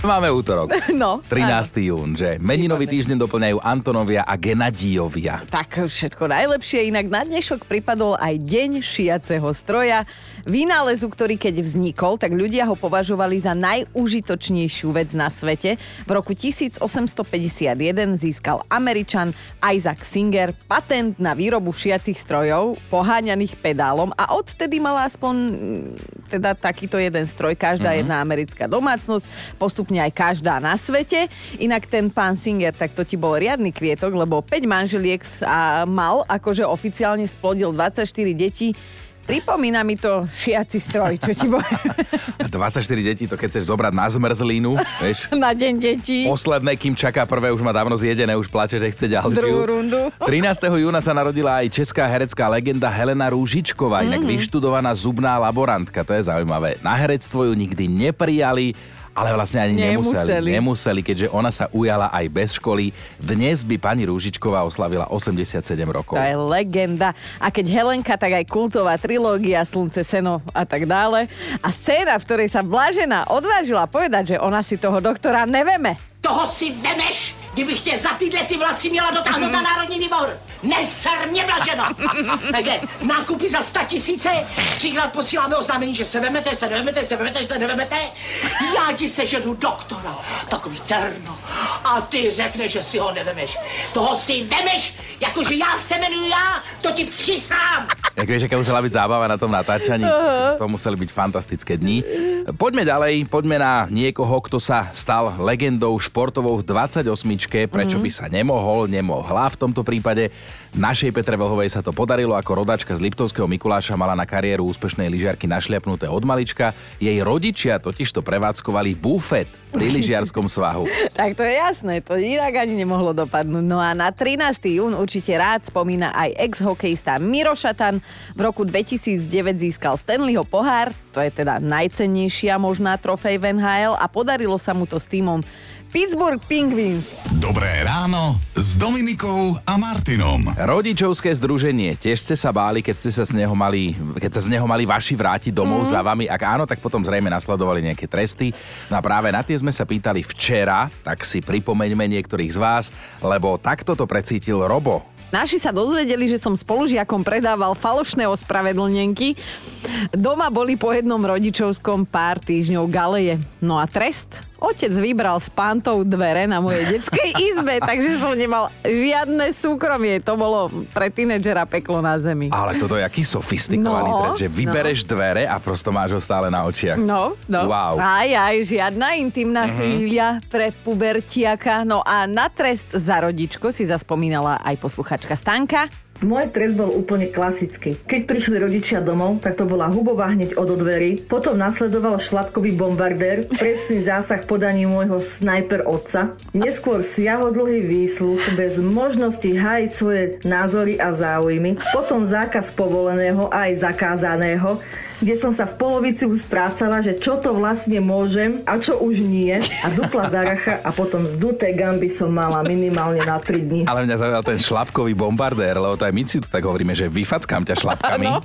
Máme útorok, 13. jún, že? Meninový týždeň doplňajú Antonovia a Genadijovia. Tak všetko najlepšie, inak na dnešok pripadol aj deň šiaceho stroja. Vynálezu, ktorý keď vznikol, tak ľudia ho považovali za najúžitočnejšiu vec na svete. V roku 1851 získal Američan Isaac Singer patent na výrobu šiacich strojov, poháňaných pedálom, a odtedy mala aspoň teda takýto jeden stroj každá jedna americká domácnosť, postup aj každá na svete. Inak ten pán Singer, tak to ti bol riadny kvietok, lebo 5 manželiek mal, akože oficiálne splodil 24 detí. Pripomína mi to šiaci stroj, čo ti bol. 24 detí, to keď chceš zobrať na zmrzlinu, vieš. Na deň detí. Posledné, kým čaká prvé, už má dávno zjedené, už plače, že chce ďalšiu. Druhú rundu. 13. júna sa narodila aj česká herecká legenda Helena Růžičková, inak vyštudovaná zubná laborantka, to je zaujímavé. Na herectvo ju nikdy neprijali, ale vlastne ani nemuseli, keďže ona sa ujala aj bez školy. Dnes by pani Rúžičková oslavila 87 rokov. To je legenda. A keď Helenka, tak aj kultová trilógia Slunce, seno a tak dále. A scéna, v ktorej sa Blažená odvážila povedať, že ona si toho doktora neveme. Toho si vemeš, kdybych tě za tyhle ty vlasy měla dotáhnout na Národní dvor. Neser mě, Blaženo. Takže nákupy za 100 000, třikrát posíláme oznámení, že se vemete. Já ti seženu doktora, takový terno. A ty řekneš, že si ho nevemeš. Toho si vemeš, jakože já se jmenuji já, to ti přisám. Jak vieš, aká musela byť zábava na tom natáčaní. To museli byť fantastické dni. Poďme ďalej, poďme na niekoho, kto sa stal legendou športovou v 28-čke, prečo by sa nemohla v tomto prípade. Našej Petre Vlhovej sa to podarilo, ako rodačka z Liptovského Mikuláša mala na kariéru úspešnej lyžiarky našliapnuté od malička. Jej rodičia totižto prevádzkovali bufet pri lyžiarskom svahu. Tak to je jasné, to inak ani nemohlo dopadnúť. No a na 13. jún určite rád spomína aj ex-hokejista Miro Šatan. V roku 2009 získal Stanleyho pohár, to je teda najcennejšia možná trofej v NHL, a podarilo sa mu to s tímom Pittsburgh Penguins. Dobré ráno s Dominikou a Martinom. Rodičovské združenie. Tiež ste sa báli, keď sa z neho mali vaši vrátiť domov za vami. Ak áno, tak potom zrejme nasledovali nejaké tresty. No a práve na tie sme sa pýtali včera, tak si pripomeňme niektorých z vás, lebo takto to precítil Robo. Naši sa dozvedeli, že som spolužiakom predával falošné ospravedlnenky. Doma boli po jednom rodičovskom pár týždňov galeje. No a trest? Otec vybral s pantou dvere na mojej detskej izbe, takže som nemal žiadne súkromie. To bolo pre tínedžera peklo na zemi. Ale toto je aký sofistikovaný trest, že vybereš dvere a prosto máš ho stále na očiach. No. Wow. Aj, žiadna intimná chvíľa pre pubertiaka. No a na trest za rodičku si zaspomínala aj posluchačka Stanka. Môj trest bol úplne klasický. Keď prišli rodičia domov, tak to bola hubová hneď od dverí, potom nasledoval šlapkový bombardér, presný zásah podaní môjho snajper otca, neskôr siahodlhý výsluch bez možnosti hájiť svoje názory a záujmy, potom zákaz povoleného aj zakázaného, kde som sa v polovici už strácala, že čo to vlastne môžem a čo už nie. A dupla zaracha a potom zduté gamby som mala minimálne na 3 dní. Ale mňa zaujal ten šlapkový bombardér, lebo to aj my si tu tak hovoríme, že vyfackám ťa šlapkami. No.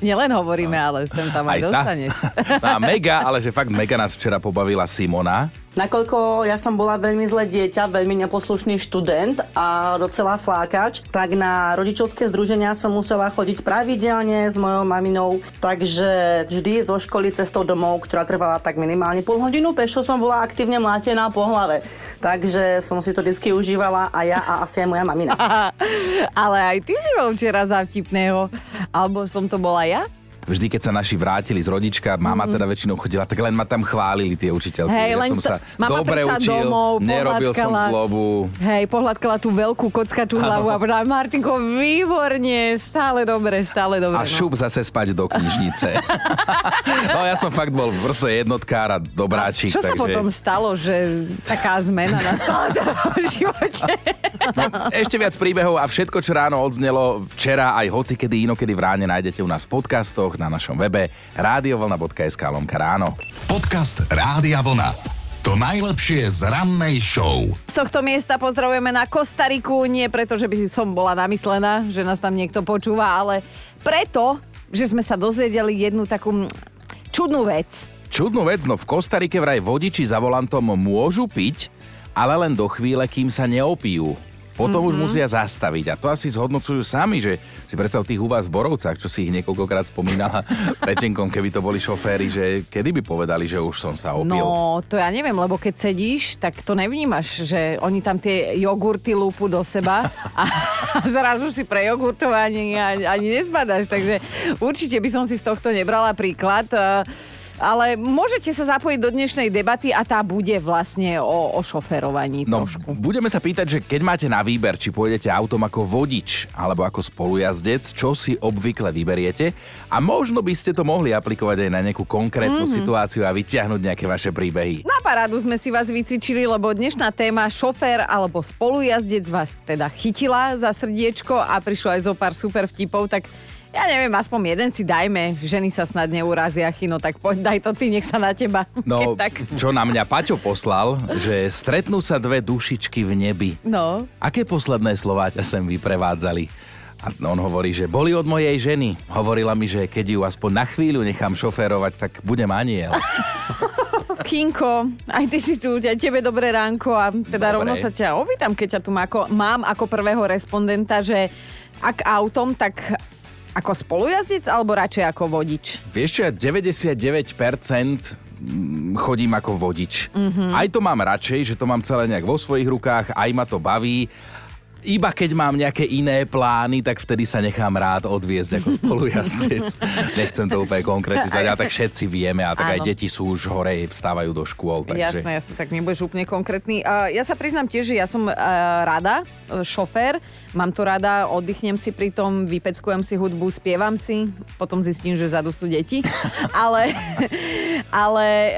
Nielen hovoríme, ale sem tam aj dostaneš. Tá mega, ale že fakt mega nás včera pobavila Simona. Nakoľko ja som bola veľmi zlé dieťa, veľmi neposlušný študent a docela flákač, tak na rodičovské združenia som musela chodiť pravidelne s mojou maminou, takže vždy zo školy cestou domov, ktorá trvala tak minimálne pol hodinu, pešo som bola aktívne mlátená po hlave. Takže som si to vždy užívala, a ja a asi aj moja mamina. Ale aj ty si bol včera za vtipného, alebo som to bola ja? Vždy, keď sa naši vrátili z rodička, mama teda väčšinou chodila, tak len ma tam chválili tie učiteľky. Hej, ja som sa dobre učil, domov, nerobil som zlobu. Hej, pohľadkala tú veľkú kockačú hlavu a povedala, Martinko, výborne, stále dobre. A šup zase spať do knižnice. No ja som fakt bol prosto jednotkár a dobráčik. A čo sa potom stalo, že taká zmena nastala v živote? No, ešte viac príbehov a všetko, čo ráno odznelo včera, aj hocikedy inokedy v ráne, nájdete u nás v podcastoch, na našom webe radiovlna.sk/ráno. Podcast Rádia Vlna. To najlepšie z rannej show. Z tohto miesta pozdravujeme na Kostariku, nie preto, že by som bola namyslená, že nás tam niekto počúva, ale preto, že sme sa dozvedeli jednu takú čudnú vec. Čudnú vec, no v Kostarike vraj vodiči za volantom môžu piť, ale len do chvíle, kým sa neopijú. Potom už musia zastaviť a to asi zhodnocujú sami, že si predstav tých u vás v Borovcách, čo si ich niekoľkokrát spomínala pretenkom, keby to boli šoféri, že kedy by povedali, že už som sa opil. No, to ja neviem, lebo keď sedíš, tak to nevnímaš, že oni tam tie jogurty lúpu do seba a zrazu si pre jogurtovanie ani nezbadaš, takže určite by som si z tohto nebrala príklad. Ale môžete sa zapojiť do dnešnej debaty a tá bude vlastne o šoferovaní trošku. Budeme sa pýtať, že keď máte na výber, či pôjdete autom ako vodič alebo ako spolujazdec, čo si obvykle vyberiete a možno by ste to mohli aplikovať aj na nejakú konkrétnu situáciu a vyťahnuť nejaké vaše príbehy. Na parádu sme si vás vycvičili, lebo dnešná téma šofér alebo spolujazdec vás teda chytila za srdiečko a prišlo aj zo pár super vtipov, tak ja neviem, aspoň jeden si dajme. Ženy sa snad neurazia, Chino, tak poď, daj to ty, nech sa na teba. No, tak. Čo na mňa Paťo poslal, že stretnú sa dve dušičky v nebi. No. Aké posledné slová ťa sem vyprevádzali? A on hovorí, že boli od mojej ženy. Hovorila mi, že keď ju aspoň na chvíľu nechám šoférovať, tak budem aniel. Kinko, aj ty si tu, aj tebe dobré ránko a teda dobre. Rovno sa ťa ovítam, keď ťa tu mám ako prvého respondenta, že ak autom, tak ako spolujazdec, alebo radšej ako vodič? Vieš čo, ja 99% chodím ako vodič. Aj to mám radšej, že to mám celé nejak vo svojich rukách, aj ma to baví. Iba keď mám nejaké iné plány, tak vtedy sa nechám rád odviezť ako spolujazdec. Nechcem to úplne konkretizovať, a tak všetci vieme, a tak áno. Aj deti sú už hore, vstávajú do škôl. Takže... Jasné, tak nebudeš úplne konkrétny. Ja sa priznám tiež, že ja som rada, šofér, mám to rada, oddychnem si pri tom, vypeckujem si hudbu, spievam si, potom zistím, že vzadu sú deti. Ale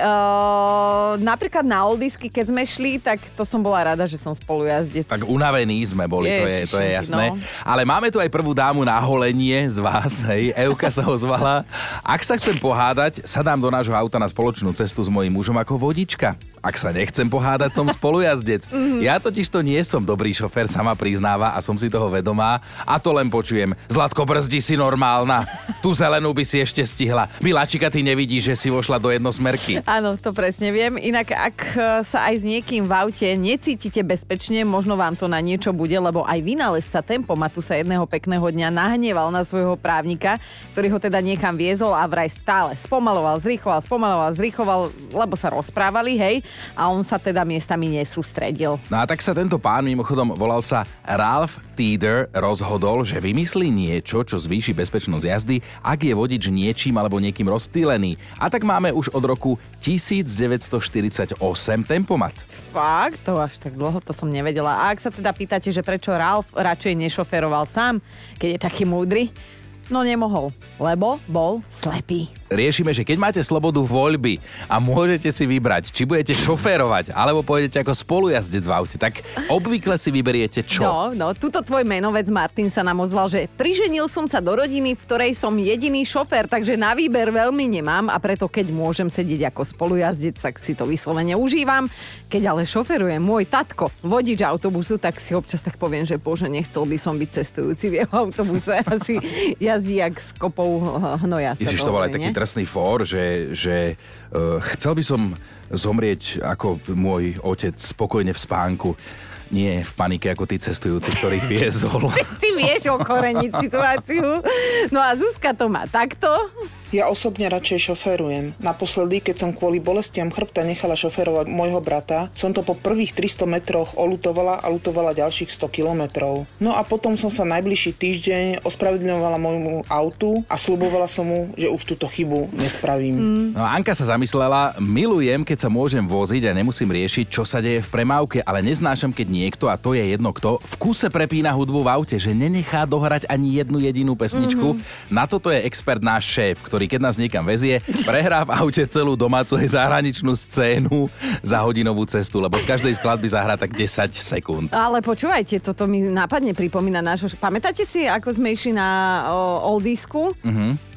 napríklad na oldisky, keď sme šli, tak to som bola rada, že som spolujazdec. Tak unavený sme boli, to je jasné. No. Ale máme tu aj prvú dámu na holenie z vás, hej. Euka sa ozvala. Ak sa chcem pohádať, sadám do nášho auta na spoločnú cestu s mojím mužom ako vodička. Ak sa nechcem pohádať, som spolujazdec. Ja totiž to nie som dobrý šofér, sama priznáva a som si toho vedomá. A to len počujem. Zlatko, brzdi si normálna. Tú zelenú by si ešte stihla. Miláčika, ty nevidíš, že si vošla do jednosmerky. Áno, to presne viem. Inak, ak sa aj s niekým v aute necítite bezpečne, možno vám to na niečo bude, lebo aj vynálezca tempomatu sa jedného pekného dňa nahneval na svojho právnika, ktorý ho teda niekam viezol a vraj stále spomaloval, zrýchoval, lebo sa rozprávali, hej. A on sa teda miestami nesústredil. No a tak sa tento pán, mimochodom volal sa Ralph Teetor, rozhodol, že vymyslí niečo, čo zvýši bezpečnosť jazdy, ak je vodič niečím alebo niekým rozptýlený. A tak máme už od roku 1948 tempomat. Fakt? To až tak dlho, to som nevedela. A ak sa teda pýtate, že prečo Ralph radšej nešoféroval sám, keď je taký múdry, no nemohol, lebo bol slepý. Riešime, že keď máte slobodu voľby a môžete si vybrať, či budete šoférovať, alebo pôjdete ako spolujazdec v aute, tak obvykle si vyberiete čo? No, tuto tvoj menovec Martin sa nám ozval, že priženil som sa do rodiny, v ktorej som jediný šofér, takže na výber veľmi nemám a preto keď môžem sedieť ako spolujazdec, tak si to vyslovene užívam. Keď ale šoferuje môj tatko, vodič autobusu, tak si občas tak poviem, že bože, nechcel by som byť cestujúci v jeho autobuse. Asi jazdí jak s kopou hnoja. Ježiš, to bol aj taký drsný fór, že chcel by som zomrieť ako môj otec spokojne v spánku. Nie v panike ako tí cestujúci, ktorých viezol. Ty vieš okoreniť situáciu. No a Zuzka to má takto. Ja osobne radšej šoférujem. Naposledy, keď som kvôli bolestiam chrbta nechala šoférovať môjho brata, som to po prvých 300 metroch olutovala a lutovala ďalších 100 kilometrov. No a potom som sa najbližší týždeň ospravedlňovala môjmu autu a sľubovala som mu, že už túto chybu nespravím. No Anka sa zamyslela, milujem, keď sa môžem voziť a nemusím riešiť, čo sa deje v premávke, ale neznášam, keď niekto, a to je jedno kto, v kuse prepína hudbu v aute, že nenechá dohrať ani jednu jedinú pesničku. Na toto je expert náš šéf, ktorý keď nás niekam vezie, prehrá v aute celú domácu aj zahraničnú scénu za hodinovú cestu, lebo z každej skladby zahrá tak 10 sekúnd. Ale počúvajte, toto mi nápadne pripomína nášho... Pamätáte si, ako sme išli na Oldisku?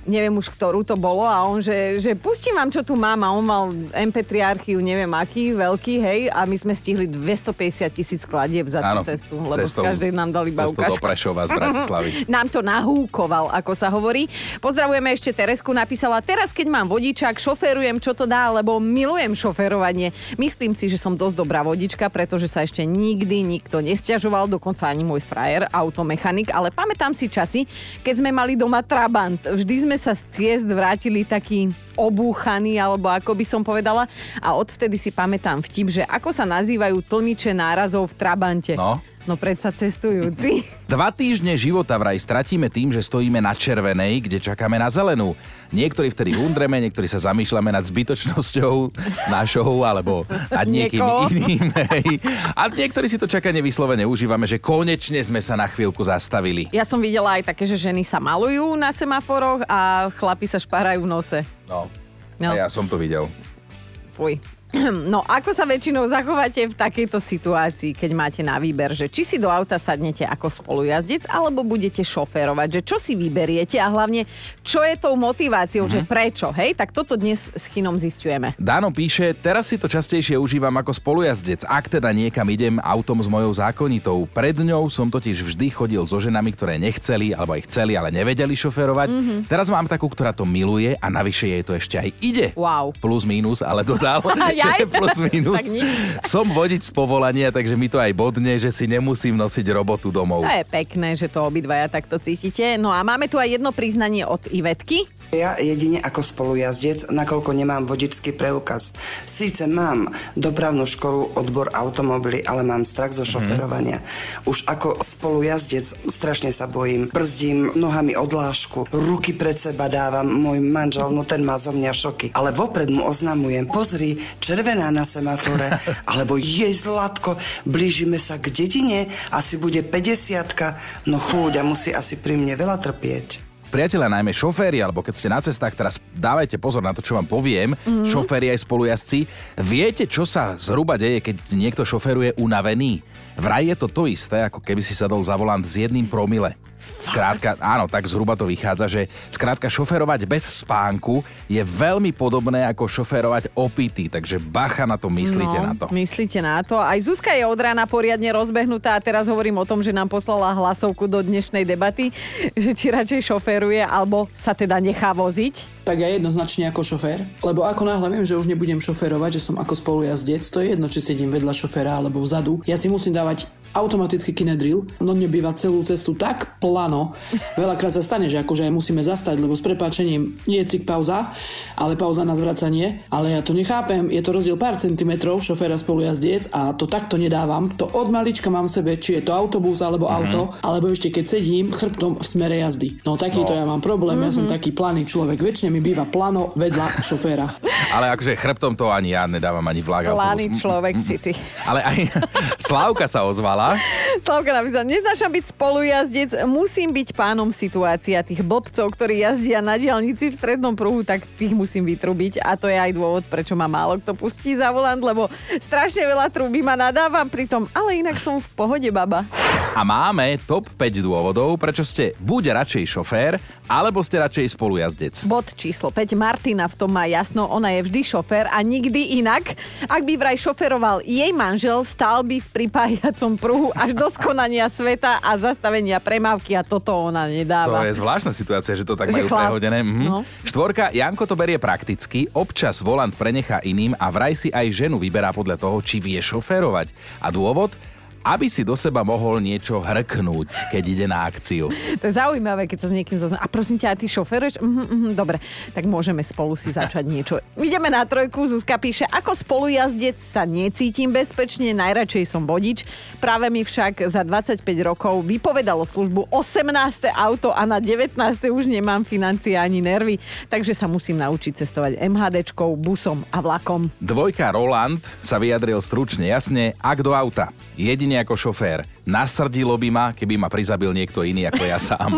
neviem už ktorú to bolo a on, že pustím vám, čo tu mám a on mal MP3 archív, neviem aký, veľký, hej, a my sme stihli 250,000 kladieb za tú cestu, lebo z každej nám dali iba ukážku. Cestu do Prešova z Bratislavy. Nám to nahúkoval, ako sa hovorí. Pozdravujeme ešte Teresku, napísala, teraz keď mám vodičák, šoférujem, čo to dá, lebo milujem šoférovanie. Myslím si, že som dosť dobrá vodička, pretože sa ešte nikdy nikto nesťažoval, dokonca ani môj frajer, automechanik, ale pamätám si časy, keď sme mali doma Trabant. Vždy sme sa z ciest vrátili taký obúchaný, alebo ako by som povedala, a odvtedy si pamätám vtip, že ako sa nazývajú tlmiče nárazov v Trabante. No predsa cestujúci. 2 týždne života vraj stratíme tým, že stojíme na červenej, kde čakáme na zelenú. Niektorí vtedy hundreme, niektorí sa zamýšľame nad zbytočnosťou našou alebo nad niekým iným. A niektorí si to čakanie vyslovene užívame, že konečne sme sa na chvíľku zastavili. Ja som videla aj také, že ženy sa malujú na semaforoch a chlapi sa šparajú v nose. No. A ja som to videl. Fuj. No, ako sa väčšinou zachováte v takejto situácii, keď máte na výber, že či si do auta sadnete ako spolujazdec, alebo budete šoférovať, že čo si vyberiete a hlavne, čo je tou motiváciou, že prečo, hej? Tak toto dnes s Chinom zisťujeme. Dano píše, teraz si to častejšie užívam ako spolujazdec, ak teda niekam idem autom s mojou zákonitou. Pred ňou som totiž vždy chodil so ženami, ktoré nechceli, alebo ich chceli, ale nevedeli šoférovať. Teraz mám takú, ktorá to miluje a navyše jej to ešte aj ide. Wow. Plus, mínus, ale dodal. Plus, minus. Som vodič z povolania, takže mi to aj bodne, že si nemusím nosiť robotu domov. To je pekné, že to obidvaja takto cítite. No a máme tu aj jedno priznanie od Ivetky. Ja jedine ako spolujazdec, nakoľko nemám vodičský preukaz. Síce mám dopravnú školu, odbor automobily, ale mám strach zo šoferovania. Už ako spolujazdec strašne sa bojím. Brzdím nohami odlášku, ruky pred seba dávam, môj manžel, no ten má zo mňa šoky. Ale vopred mu oznamujem, pozri, červená na semafore, alebo jej zlatko, blížime sa k dedine, asi bude 50-ka, no chúďa, musí asi pri mne veľa trpieť. Priatelia, najmä šoféri, alebo keď ste na cestách, teraz dávajte pozor na to, čo vám poviem, šoféri aj spolujazdci, viete, čo sa zhruba deje, keď niekto šoféruje unavený? Vraj je to to isté, ako keby si sadol za volant s 1 promile. Skrátka, áno, tak zhruba to vychádza, že skrátka šoférovať bez spánku je veľmi podobné ako šoférovať opitý, takže bacha na to, myslíte na to. Myslíte na to. Aj Zuzka je od rána poriadne rozbehnutá a teraz hovorím o tom, že nám poslala hlasovku do dnešnej debaty, že či radšej šoféruje alebo sa teda nechá voziť. Tak ja jednoznačne ako šofér, lebo ako náhle viem, že už nebudem šoférovať, že som ako spolujazdec, to je jedno, či sedím vedľa šoféra alebo vzadu. Ja si musím dávať automatický kinedril, no nebýva celú cestu tak plano. Veľakrát sa stane, že akože aj musíme zastať, lebo s prepáčením nie je cik pauza, ale pauza na zvracanie, ale ja to nechápem, je to rozdiel pár centimetrov šoféra spolujazdec a to takto nedávam. To od malička mám v sebe, či je to autobus alebo auto, alebo ešte keď sedím chrbtom v smere jazdy. No takýto ja mám problém, ja som taký planý človek, väčšine býva plano vedľa šoféra. Ale akože chrbtom to ani ja nedávam, ani vlak. Plány človek si ty. Ale aj Slávka sa ozvala. Slávka napísala, neznášam byť spolujazdec, musím byť pánom situácia tých blbcov, ktorí jazdia na diaľnici v strednom pruhu, tak tých musím vytrubiť. A to je aj dôvod, prečo ma málo kto pustí za volant, lebo strašne veľa trubí ma nadávam pritom, ale inak som v pohode, baba. A máme top 5 dôvodov, prečo ste buď radšej šofér, alebo ste radšej spolujazdec. Bod číslo 5. Martina v tom má jasno, ona je vždy šofér a nikdy inak. Ak by vraj šoferoval jej manžel, stál by v pripájacom pruhu až do skonania sveta a zastavenia premávky a toto ona nedáva. To je zvláštna situácia, že to tak majú prehodené. No. 4. Janko to berie prakticky, občas volant prenechá iným a vraj si aj ženu vyberá podľa toho, či vie šoférovať. A dôvod? Aby si do seba mohol niečo hrknúť, keď ide na akciu. To je zaujímavé, keď sa s niekým zoznam. A prosím ťa, a ty šoféruješ? Dobre, tak môžeme spolu si začať niečo. Ideme na 3. Zuzka píše, ako spolujazdec sa necítim bezpečne, najradšej som vodič. Práve mi však za 25 rokov vypovedalo službu 18. auto a na 19. už nemám financie ani nervy, takže sa musím naučiť cestovať MHDčkou, busom a vlakom. 2. Roland sa vyjadril stručne, jasne, ak do auta. Jedine ako šofér. Nasrdilo by ma, keby ma prizabil niekto iný ako ja sám.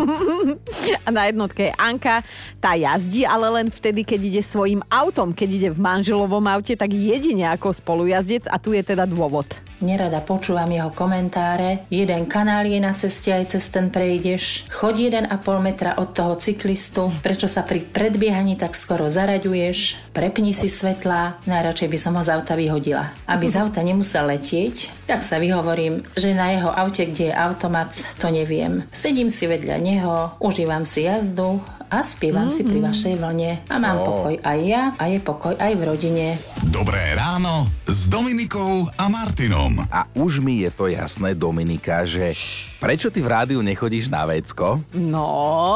A na jednotke je Anka, tá jazdí, ale len vtedy, keď ide svojím autom. Keď ide v manželovom aute, tak jedine ako spolujazdec a tu je teda dôvod. Nerada počúvam jeho komentáre. Jeden kanál je na ceste, aj cez ten prejdeš. Choď 1,5 metra od toho cyklistu. Prečo sa pri predbiehaní tak skoro zaraďuješ? Prepni si svetlá. Najradšej by som ho z auta vyhodila. Aby z auta nemusel letieť, tak sa vyhovorím, že na jeho aute, kde je automat, to neviem. Sedím si vedľa neho, užívam si jazdu a spievam si pri vašej vlne. A mám pokoj aj ja a je pokoj aj v rodine. Dobré ráno s Dominikou a Martinom. A už mi je to jasné, Dominika, že prečo ty v rádiu nechodíš na vecko? No.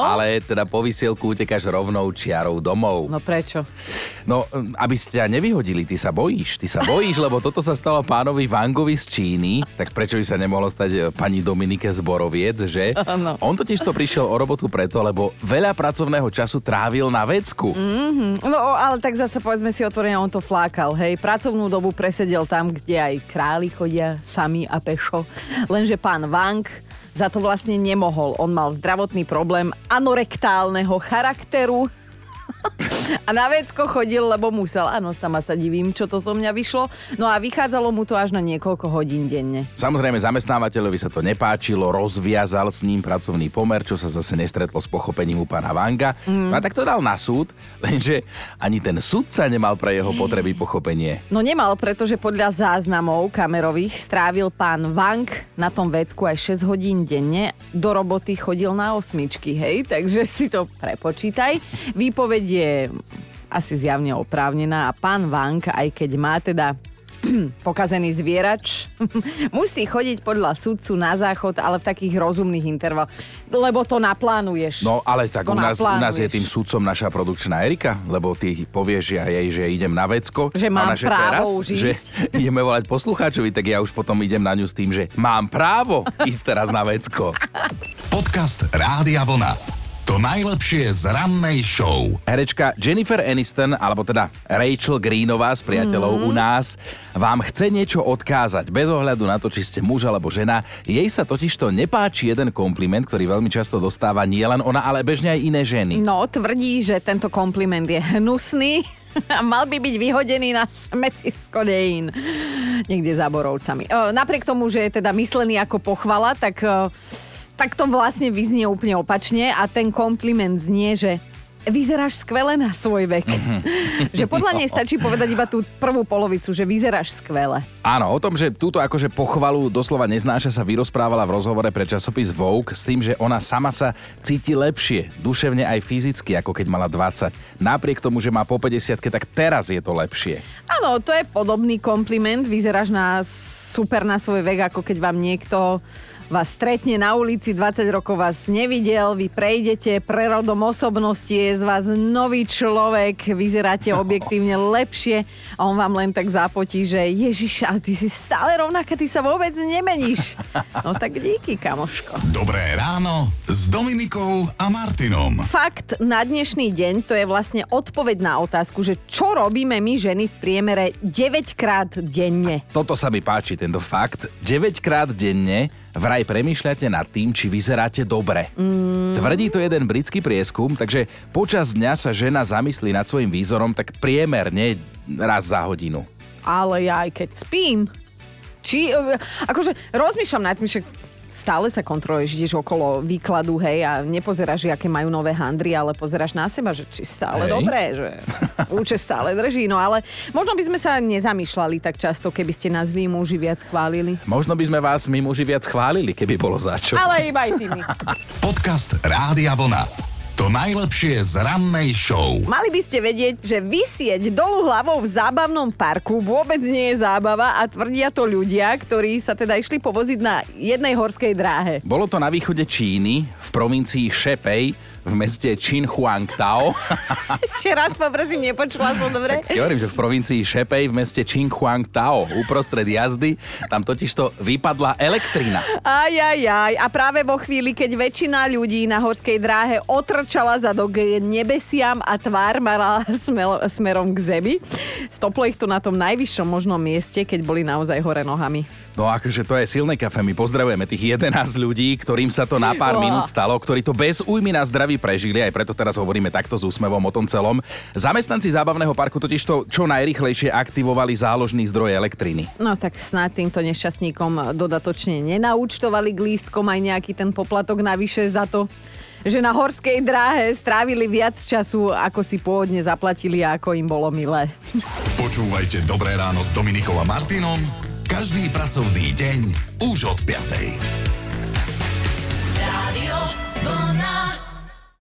Ale teda po vysielku utekáš rovnou čiarou domov. No prečo? No, aby ste ťa nevyhodili, ty sa bojíš, lebo toto sa stalo pánovi Wangovi z Číny, tak prečo by sa nemohlo stať pani Dominike z Boroviec, že? No. On totiž to prišiel o robotu preto, lebo veľa pracovného času trávil na vecku. Mm-hmm. No, ale tak zase povedzme si otvorene, on to flákal, hej. Pracovnú dobu presedel tam, kde aj králi chodia sami a pešo. Lenže pán Wang za to vlastne nemohol. On mal zdravotný problém anorektálneho charakteru. A na vecko chodil, lebo musel. Áno, sama sa divím, čo to zo mňa vyšlo. No a vychádzalo mu to až na niekoľko hodín denne. Samozrejme, zamestnávateľovi sa to nepáčilo, rozviazal s ním pracovný pomer, čo sa zase nestretlo s pochopením u pána Wanga. No a tak to dal na súd, lenže ani ten sudca nemal pre jeho potreby pochopenie. No nemal, pretože podľa záznamov kamerových strávil pán Wang na tom vecku aj 6 hodín denne. Do roboty chodil na osmičky, hej? Takže si to prepočítaj. Výpoveď je asi zjavne oprávnená a pán Wang, aj keď má teda pokazený zvierač, musí chodiť podľa sudcu na záchod, ale v takých rozumných intervaloch, lebo to naplánuješ. No ale tak u nás je tým sudcom naša produkčná Erika, lebo ty povieš jej, že idem na vecko. Že mám právo už ísť. Ideme volať poslucháčovi, tak ja už potom idem na ňu s tým, že mám právo ísť teraz na vecko. Podcast Rádia Vlna. To najlepšie z rannej show. Herečka Jennifer Aniston, alebo teda Rachel Greenová z Priateľov u nás, vám chce niečo odkázať. Bez ohľadu na to, či ste muž alebo žena, jej sa totižto nepáči jeden kompliment, ktorý veľmi často dostáva nielen ona, ale bežne aj iné ženy. No, tvrdí, že tento kompliment je hnusný a mal by byť vyhodený na smetisko dejín. Niekde za borovcami. Napriek tomu, že je teda myslený ako pochvala, tak to vlastne vyznie úplne opačne a ten kompliment znie, že vyzeráš skvele na svoj vek. Že podľa nej stačí povedať iba tú prvú polovicu, že vyzeráš skvele. Áno, o tom, že túto akože pochvalu doslova neznáša, sa vyrozprávala v rozhovore pre časopis Vogue s tým, že ona sama sa cíti lepšie, duševne aj fyzicky, ako keď mala 20. Napriek tomu, že má po 50-ke, tak teraz je to lepšie. Áno, to je podobný kompliment. Vyzeráš super na svoj vek, ako keď vám niekto vás stretne na ulici, 20 rokov vás nevidel, vy prejdete prerodom osobnosti, je z vás nový človek, vyzeráte objektívne lepšie a on vám len tak zapotí, že Ježiš, ale ty si stále rovnaká, ty sa vôbec nemeníš. No tak díky, kamoško. Dobré ráno s Dominikou a Martinom. Fakt na dnešný deň to je vlastne odpoveď na otázku, že čo robíme my ženy v priemere 9 krát denne. A toto sa mi páči, tento fakt. 9 krát denne vraj premýšľate nad tým, či vyzeráte dobre. Tvrdí to jeden britský prieskum, takže počas dňa sa žena zamyslí nad svojím výzorom tak priemerne raz za hodinu. Ale ja aj keď spím, akože rozmýšľam nad tým, stále sa kontroluješ, ideš okolo výkladu, hej, a nepozeráš, aké majú nové handry, ale pozeráš na seba, že či stále dobré, že účes stále drží, no ale možno by sme sa nezamýšľali tak často, keby ste nás vy muži viac chválili. Možno by sme vás my muži viac chválili, keby bolo za čo. Ale iba aj ty my. Podcast Rádia Vlna. To najlepšie z rannej show. Mali by ste vedieť, že visieť dolu hlavou v zábavnom parku vôbec nie je zábava a tvrdia to ľudia, ktorí sa teda išli povoziť na jednej horskej dráhe. Bolo to na východe Číny v provincii Šepej v meste Qinhuangdao. Ešte raz poprosím, nepočula som dobre. Tak hovorím, že v provincii Šepej v meste Qinhuangdao uprostred jazdy tam totižto vypadla elektrina. Ajajaj. A práve vo chvíli, keď väčšina ľudí na horskej dráhe otrčala zadok nebesiam a tvár mala smerom k zemi, stoplo ich to na tom najvyššom možnom mieste, keď boli naozaj hore nohami. No akože to je silné kafe. My pozdravujeme tých 11 ľudí, ktorým sa to na pár minút stalo, ktorí to bez újmy na zdraví prežili, aj preto teraz hovoríme takto s úsmevom o tom celom. Zamestnanci zábavného parku totiž to čo najrýchlejšie aktivovali záložný zdroj elektriny. No tak snáď týmto nešťastníkom dodatočne nenaučtovali k lístkom aj nejaký ten poplatok navyše za to, že na horskej dráhe strávili viac času, ako si pôvodne zaplatili a ako im bolo milé. Počúvajte Dobré ráno s Dominikom a Martinom každý pracovný deň už od 5.